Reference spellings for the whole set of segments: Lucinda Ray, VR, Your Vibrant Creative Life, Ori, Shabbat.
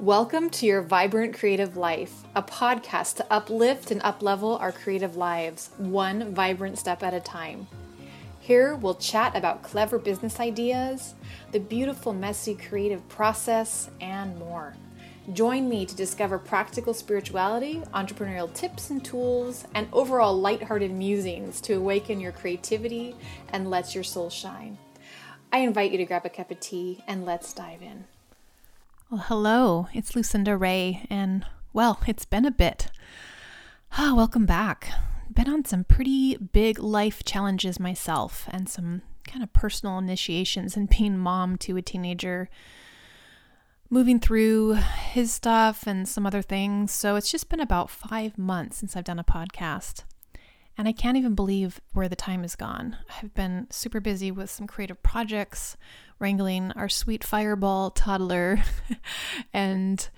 Welcome to Your Vibrant Creative Life, a podcast to uplift and uplevel our creative lives, one vibrant step at a time. Here we'll chat about clever business ideas, the beautiful, messy creative process, and more. Join me to discover practical spirituality, entrepreneurial tips and tools, and overall lighthearted musings to awaken your creativity and let your soul shine. I invite you to grab a cup of tea and let's dive in. Well, hello, it's Lucinda Ray, and well, it's been a bit. Welcome back. Been on some pretty big life challenges myself and some kind of personal initiations and being mom to a teenager, moving through his stuff and some other things. So it's just been about 5 months since I've done a podcast, and I can't even believe where the time has gone. I've been super busy with some creative projects, wrangling our sweet fireball toddler and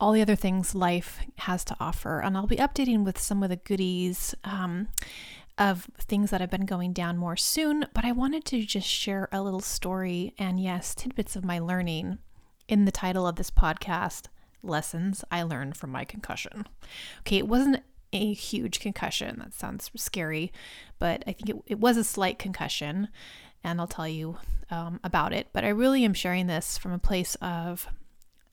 all the other things life has to offer. And I'll be updating with some of the goodies of things that have been going down more soon, but I wanted to just share a little story and yes, tidbits of my learning in the title of this podcast, Lessons I Learned from My Concussion. Okay, it wasn't a huge concussion. That sounds scary, but I think it was a slight concussion. And I'll tell you about it. But I really am sharing this from a place of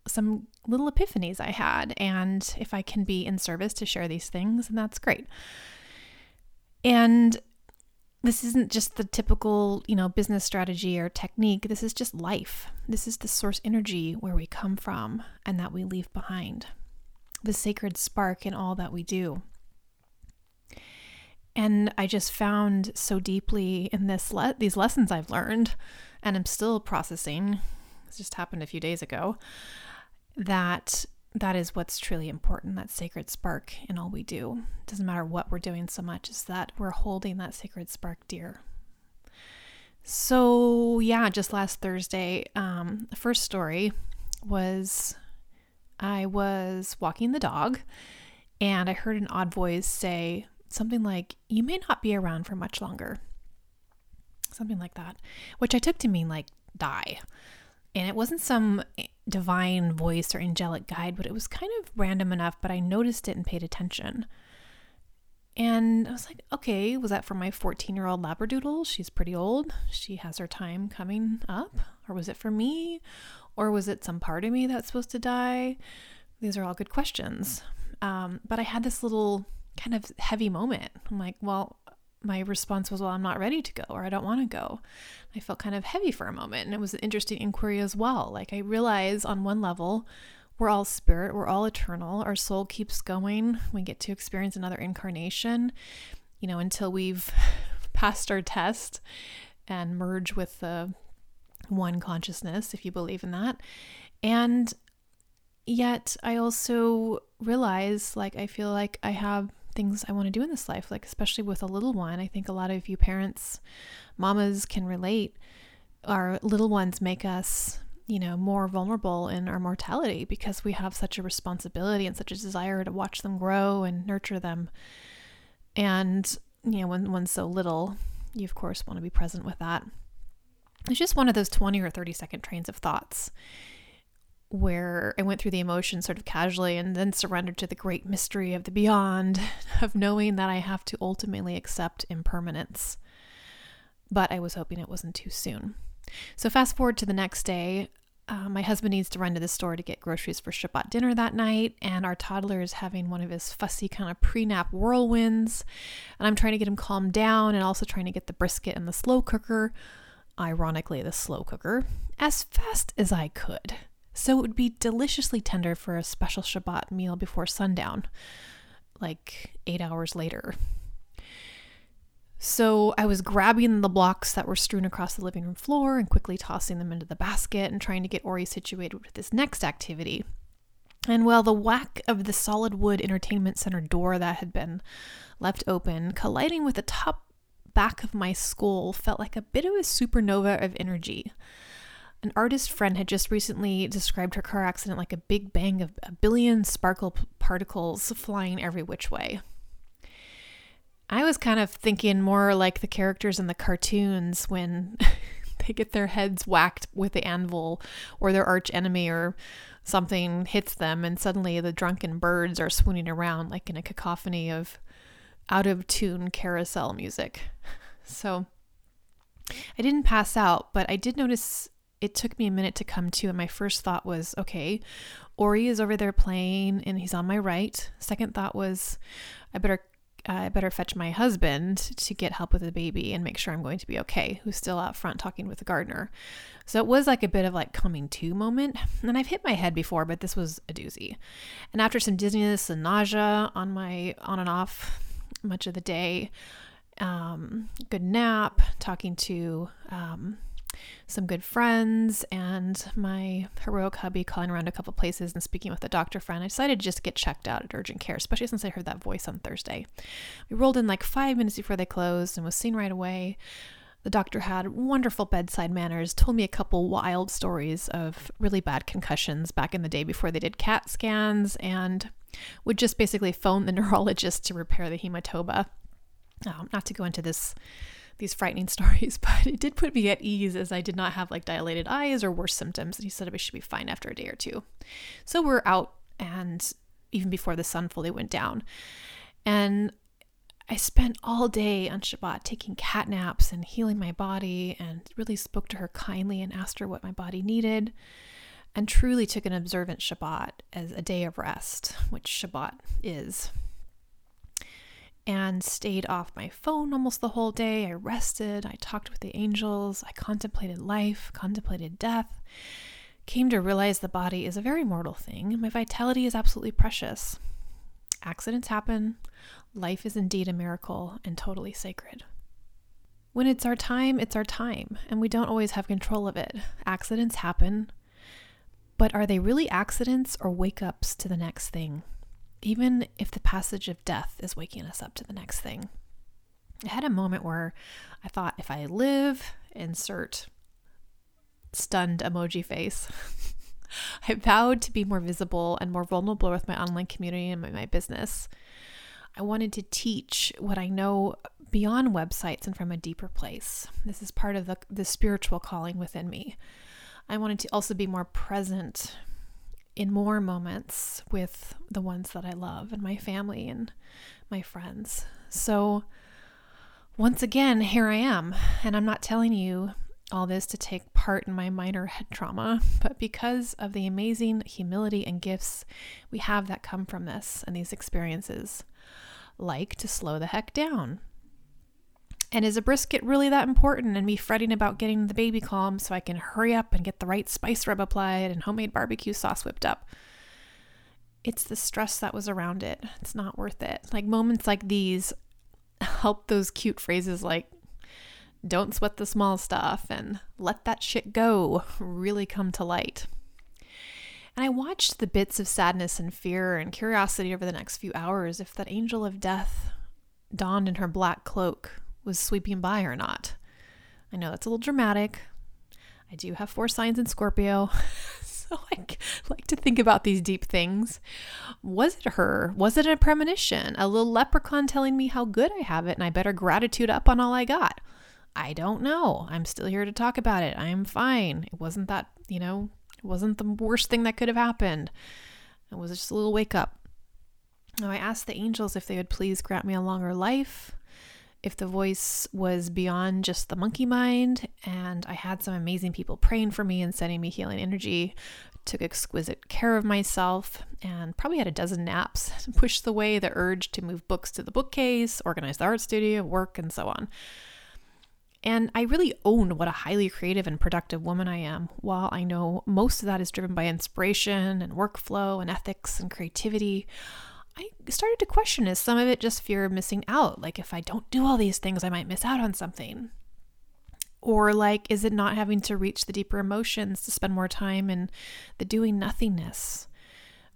some little epiphanies I had. And if I can be in service to share these things, then that's great. And this isn't just the typical, business strategy or technique. This is just life. This is the source energy where we come from and that we leave behind. The sacred spark in all that we do. And I just found so deeply in these lessons I've learned, and I'm still processing, this just happened a few days ago, that is what's truly important, that sacred spark in all we do. It doesn't matter what we're doing so much, is that we're holding that sacred spark dear. So yeah, just last Thursday, the first story was I was walking the dog and I heard an odd voice say, something like, you may not be around for much longer. Something like that, which I took to mean like die. And it wasn't some divine voice or angelic guide, but it was kind of random enough, but I noticed it and paid attention. And I was like, okay, was that from my 14-year-old Labradoodle? She's pretty old. She has her time coming up. Or was it for me? Or was it some part of me that's supposed to die? These are all good questions. But I had this little kind of heavy moment. I'm like, well, my response was, well, I'm not ready to go, or I don't want to go. I felt kind of heavy for a moment. And it was an interesting inquiry as well. Like, I realize on one level, we're all spirit, we're all eternal. Our soul keeps going. We get to experience another incarnation, until we've passed our test and merge with the one consciousness, if you believe in that. And yet I also realize, like, I feel like I have things I want to do in this life, like especially with a little one. I think a lot of you parents, mamas can relate. Our little ones make us, more vulnerable in our mortality because we have such a responsibility and such a desire to watch them grow and nurture them. And, when one's so little, you of course want to be present with that. It's just one of those 20 or 30 second trains of thoughts where I went through the emotions sort of casually and then surrendered to the great mystery of the beyond, of knowing that I have to ultimately accept impermanence. But I was hoping it wasn't too soon. So fast forward to the next day, my husband needs to run to the store to get groceries for Shabbat dinner that night, and our toddler is having one of his fussy kind of pre-nap whirlwinds, and I'm trying to get him calmed down and also trying to get the brisket and the slow cooker, ironically the slow cooker, as fast as I could. So it would be deliciously tender for a special Shabbat meal before sundown, like 8 hours later. So I was grabbing the blocks that were strewn across the living room floor and quickly tossing them into the basket and trying to get Ori situated with this next activity. And while the whack of the solid wood entertainment center door that had been left open, colliding with the top back of my skull, felt like a bit of a supernova of energy. An artist friend had just recently described her car accident like a big bang of a billion sparkle particles flying every which way. I was kind of thinking more like the characters in the cartoons when They get their heads whacked with the anvil, or their arch enemy or something hits them, and suddenly the drunken birds are swooning around like in a cacophony of out-of-tune carousel music. So I didn't pass out, but I did notice it took me a minute to come to, and my first thought was, okay, Ori is over there playing and he's on my right. Second thought was, I better fetch my husband to get help with the baby and make sure I'm going to be okay, who's still out front talking with the gardener. So it was like a bit of like coming to moment. And I've hit my head before, but this was a doozy. And after some dizziness and nausea on and off much of the day, good nap, talking to some good friends and my heroic hubby, calling around a couple places and speaking with a doctor friend, I decided to just get checked out at urgent care, especially since I heard that voice on Thursday. We rolled in like 5 minutes before they closed and was seen right away. The doctor had wonderful bedside manners, told me a couple wild stories of really bad concussions back in the day before they did CAT scans, and would just basically phone the neurologist to repair the hematoma. Not to go into these frightening stories, but it did put me at ease as I did not have like dilated eyes or worse symptoms. And he said I should be fine after a day or two. So we're out, and even before the sun fully went down. And I spent all day on Shabbat taking cat naps and healing my body, and really spoke to her kindly and asked her what my body needed, and truly took an observant Shabbat as a day of rest, which Shabbat is. And stayed off my phone almost the whole day. I rested, I talked with the angels, I contemplated life, contemplated death, came to realize the body is a very mortal thing, and my vitality is absolutely precious. Accidents happen, life is indeed a miracle and totally sacred. When it's our time, and we don't always have control of it. Accidents happen, but are they really accidents or wake-ups to the next thing? Even if the passage of death is waking us up to the next thing. I had a moment where I thought, if I live, insert stunned emoji face, I vowed to be more visible and more vulnerable with my online community and my business. I wanted to teach what I know beyond websites and from a deeper place. This is part of the spiritual calling within me. I wanted to also be more present in more moments with the ones that I love and my family and my friends. So once again, here I am, and I'm not telling you all this to take part in my minor head trauma, but because of the amazing humility and gifts we have that come from this and these experiences, like to slow the heck down. And is a brisket really that important, and me fretting about getting the baby calm so I can hurry up and get the right spice rub applied and homemade barbecue sauce whipped up? It's the stress that was around it. It's not worth it. Like, moments like these help those cute phrases like, don't sweat the small stuff and let that shit go, really come to light. And I watched the bits of sadness and fear and curiosity over the next few hours, if that angel of death donned in her black cloak was sweeping by or not. I know that's a little dramatic. I do have 4 signs in Scorpio, so I like to think about these deep things. Was it her? Was it a premonition? A little leprechaun telling me how good I have it and I better gratitude up on all I got? I don't know. I'm still here to talk about it. I'm fine. It wasn't that, it wasn't the worst thing that could have happened. It was just a little wake up. Now I asked the angels if they would please grant me a longer life, if the voice was beyond just the monkey mind, and I had some amazing people praying for me and sending me healing energy, took exquisite care of myself, and probably had a dozen naps, pushed away the urge to move books to the bookcase, organize the art studio, work, and so on. And I really owned what a highly creative and productive woman I am, while I know most of that is driven by inspiration and workflow and ethics and creativity. I started to question, is some of it just fear of missing out? Like, if I don't do all these things, I might miss out on something. Or like, is it not having to reach the deeper emotions to spend more time in the doing nothingness,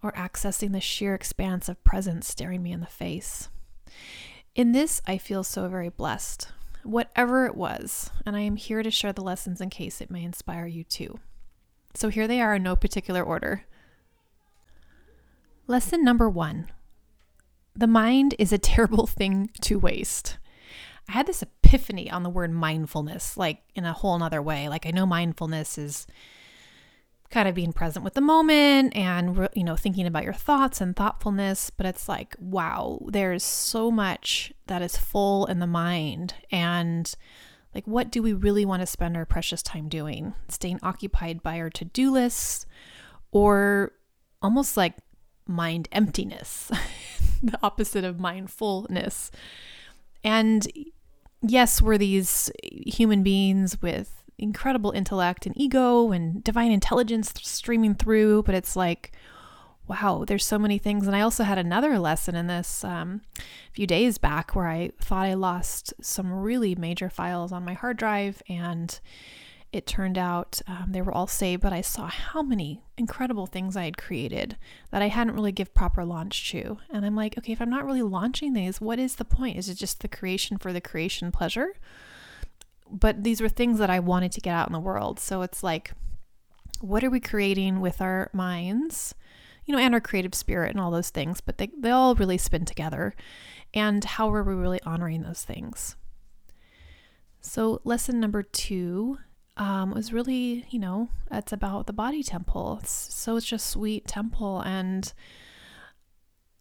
or accessing the sheer expanse of presence staring me in the face? In this, I feel so very blessed, whatever it was, and I am here to share the lessons in case it may inspire you too. So here they are in no particular order. Lesson number 1. The mind is a terrible thing to waste. I had this epiphany epiphany on the word mindfulness, like in a whole nother way. Like I know mindfulness is kind of being present with the moment and, you know, thinking about your thoughts and thoughtfulness, but it's like, wow, there's so much that is full in the mind. And like, what do we really want to spend our precious time doing? Staying occupied by our to-do lists, or almost like mind emptiness, the opposite of mindfulness. And yes, we're these human beings with incredible intellect and ego and divine intelligence streaming through, but it's like, wow, there's so many things. And I also had another lesson in this a few days back where I thought I lost some really major files on my hard drive, and it turned out they were all saved, but I saw how many incredible things I had created that I hadn't really give proper launch to. And I'm like, okay, if I'm not really launching these, what is the point? Is it just the creation for the creation pleasure? But these were things that I wanted to get out in the world. So it's like, what are we creating with our minds, you know, and our creative spirit and all those things, but they all really spin together. And how are we really honoring those things? So lesson number 2, was really, you know, it's about the body temple. It's such a sweet temple, and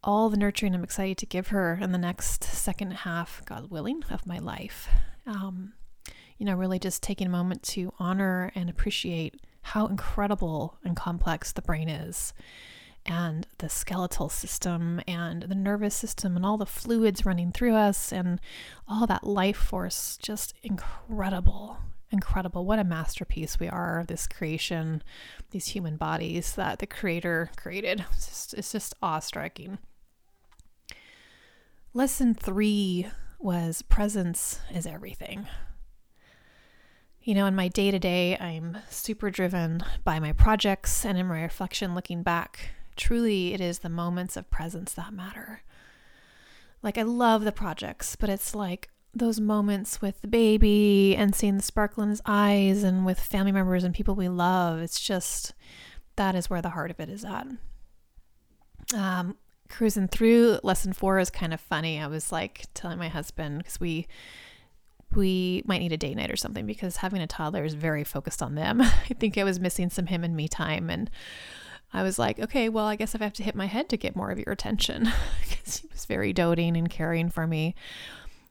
all the nurturing I'm excited to give her in the next second half, God willing, of my life. You know, really just taking a moment to honor and appreciate how incredible and complex the brain is, and the skeletal system and the nervous system and all the fluids running through us and all that life force. Just incredible. Incredible. What a masterpiece we are, this creation, these human bodies that the Creator created. It's just awe-striking. Lesson 3 was presence is everything. You know, in my day-to-day, I'm super driven by my projects, and in my reflection looking back, truly it is the moments of presence that matter. Like, I love the projects, but it's like, those moments with the baby and seeing the sparkle in his eyes and with family members and people we love, it's just, that is where the heart of it is at. Cruising through lesson 4 is kind of funny. I was like telling my husband, because we might need a date night or something, because having a toddler is very focused on them. I think I was missing some him and me time, and I was like, okay, well, I guess I have to hit my head to get more of your attention, because he was very doting and caring for me.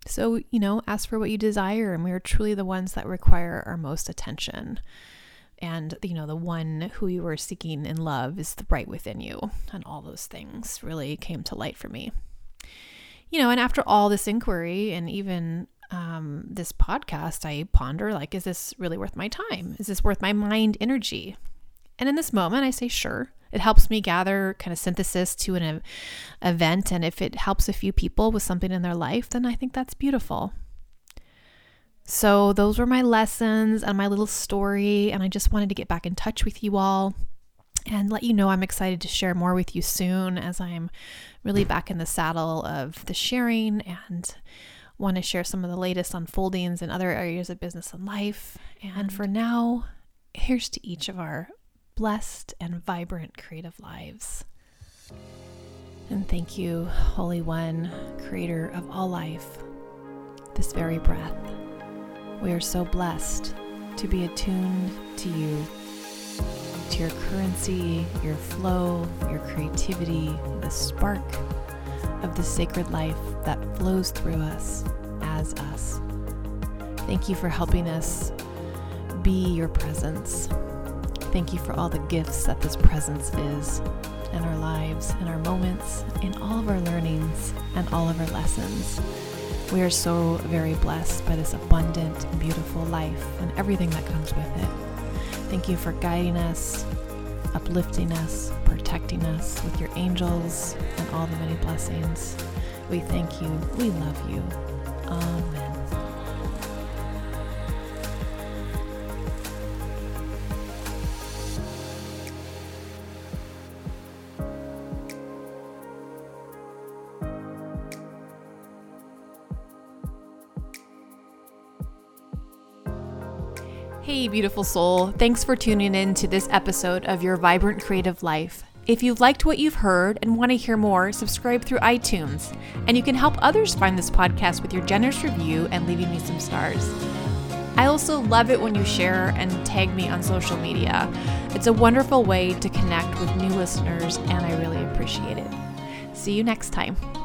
So, you know, ask for what you desire, and we are truly the ones that require our most attention. And, you know, the one who you are seeking in love is right within you. And all those things really came to light for me. You know, and after all this inquiry and even this podcast, I ponder, like, is this really worth my time? Is this worth my mind energy? And in this moment, I say, sure. It helps me gather kind of synthesis to an event. And if it helps a few people with something in their life, then I think that's beautiful. So those were my lessons and my little story. And I just wanted to get back in touch with you all and let you know I'm excited to share more with you soon, as I'm really back in the saddle of the sharing and want to share some of the latest unfoldings in other areas of business and life. And for now, here's to each of our blessed and vibrant creative lives. And thank you, Holy One, creator of all life, this very breath. We are so blessed to be attuned to you, to your currency, your flow, your creativity, the spark of the sacred life that flows through us as us. Thank you for helping us be your presence. Thank you for all the gifts that this presence is in our lives, in our moments, in all of our learnings, and all of our lessons. We are so very blessed by this abundant, beautiful life and everything that comes with it. Thank you for guiding us, uplifting us, protecting us with your angels, and all the many blessings. We thank you. We love you. Amen. Hey, beautiful soul. Thanks for tuning in to this episode of Your Vibrant Creative Life. If you've liked what you've heard and want to hear more, subscribe through iTunes, and you can help others find this podcast with your generous review and leaving me some stars. I also love it when you share and tag me on social media. It's a wonderful way to connect with new listeners, and I really appreciate it. See you next time.